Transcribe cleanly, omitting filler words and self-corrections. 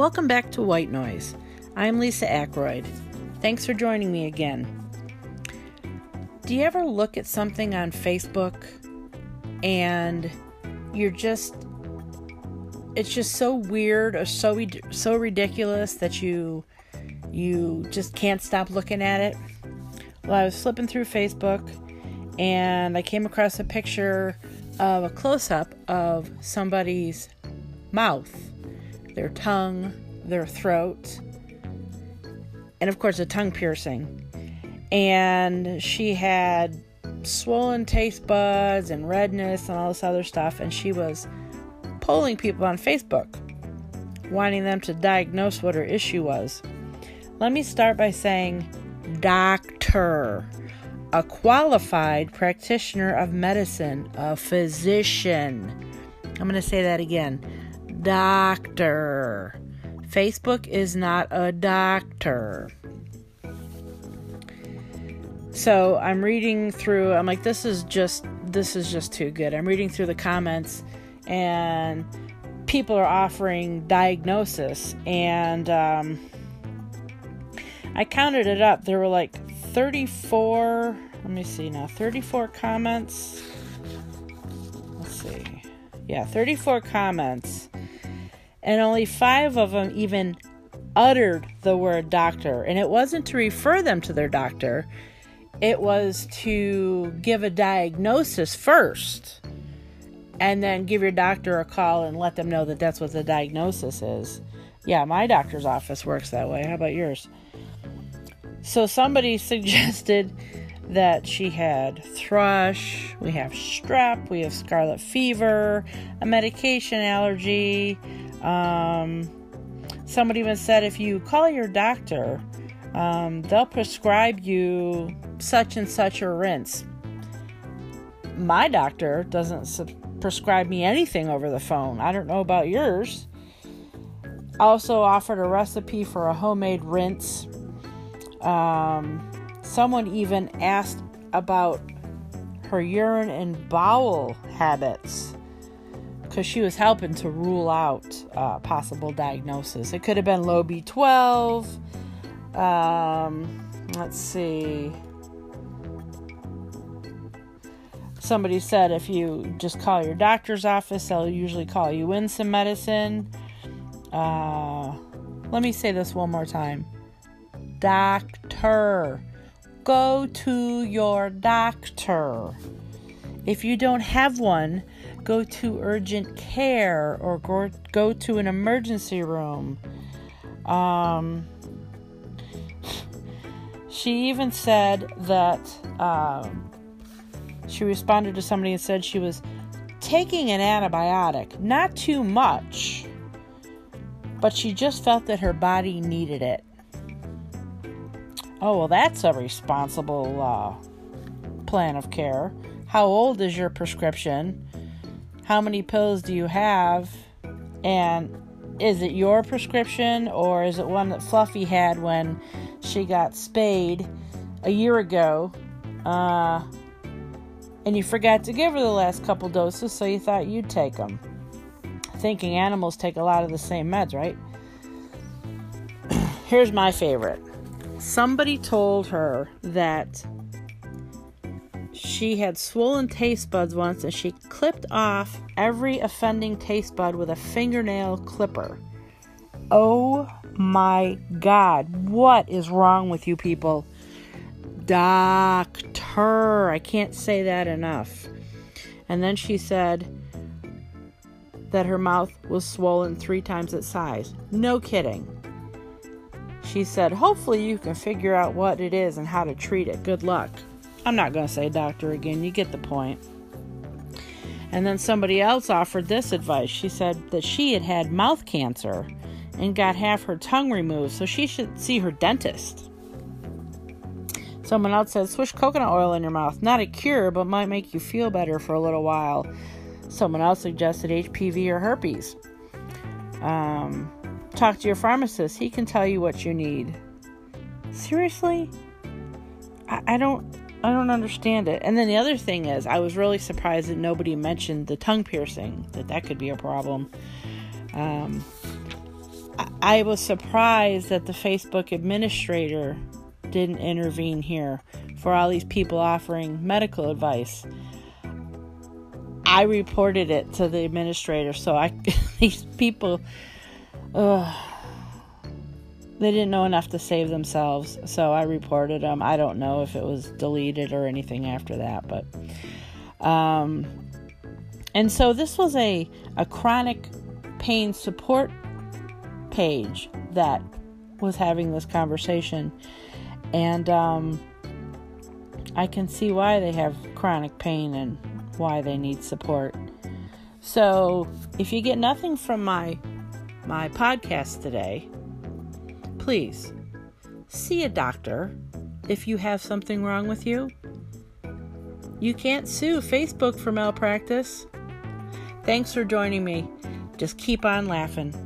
Welcome back to White Noise. I'm Lisa Aykroyd. Thanks for joining me again. Do you ever look at something on Facebook and you're it's just so weird or so ridiculous that you just can't stop looking at it? Well, I was flipping through Facebook and I came across a picture of a close-up of somebody's mouth, their tongue, their throat, and of course a tongue piercing. And she had swollen taste buds and redness and all this other stuff, and she was polling people on Facebook, wanting them to diagnose what her issue was. Let me start by saying, doctor, a qualified practitioner of medicine, a physician. I'm going to say that again. Doctor. Facebook is not a doctor. So I'm reading through, I'm like, this is just too good. I'm reading through the comments and people are offering diagnosis, and I counted it up. There were like 34, 34 comments. 34 comments, and only 5 of them even uttered the word doctor, and it wasn't to refer them to their doctor, it was to give a diagnosis first, and then give your doctor a call and let them know that that's what the diagnosis is. Yeah, my doctor's office works that way. How about yours? So somebody suggested that she had thrush, we have strep, we have scarlet fever, a medication allergy. Somebody even said if you call your doctor, they'll prescribe you such and such a rinse. My doctor doesn't prescribe me anything over the phone. I don't know about yours. Also offered a recipe for a homemade rinse. Someone even asked about her urine and bowel habits because she was helping to rule out possible diagnosis. It could have been low B12. Let's see. Somebody said if you just call your doctor's office, they'll usually call you in some medicine. Let me say this one more time. Doctor. Go to your doctor. If you don't have one, go to urgent care or go to an emergency room. She even said that she responded to somebody and said she was taking an antibiotic. Not too much, but she just felt that her body needed it. Oh, well, that's a responsible plan of care. How old is your prescription? How many pills do you have? And is it your prescription, or is it one that Fluffy had when she got spayed a year ago? And you forgot to give her the last couple doses, so you thought you'd take them. Thinking animals take a lot of the same meds, right? Here's my favorite. Somebody told her that she had swollen taste buds once and she clipped off every offending taste bud with a fingernail clipper. Oh my God, what is wrong with you people? Doctor, I can't say that enough. And then she said that her mouth was swollen 3 times its size. No kidding. She said, hopefully you can figure out what it is and how to treat it. Good luck. I'm not going to say doctor again. You get the point. And then somebody else offered this advice. She said that she had had mouth cancer and got half her tongue removed, so she should see her dentist. Someone else said, swish coconut oil in your mouth. Not a cure, but might make you feel better for a little while. Someone else suggested HPV or herpes. Talk to your pharmacist. He can tell you what you need. Seriously? I don't understand it. And then the other thing is, I was really surprised that nobody mentioned the tongue piercing, that could be a problem. I was surprised that the Facebook administrator didn't intervene here for all these people offering medical advice. I reported it to the administrator, so these people, they didn't know enough to save themselves, so I reported them. I don't know if it was deleted or anything after that, but, and so this was a chronic pain support page that was having this conversation, and I can see why they have chronic pain and why they need support. So if you get nothing from my podcast today, please see a doctor if you have something wrong with you. You can't sue Facebook for malpractice. Thanks for joining me. Just keep on laughing.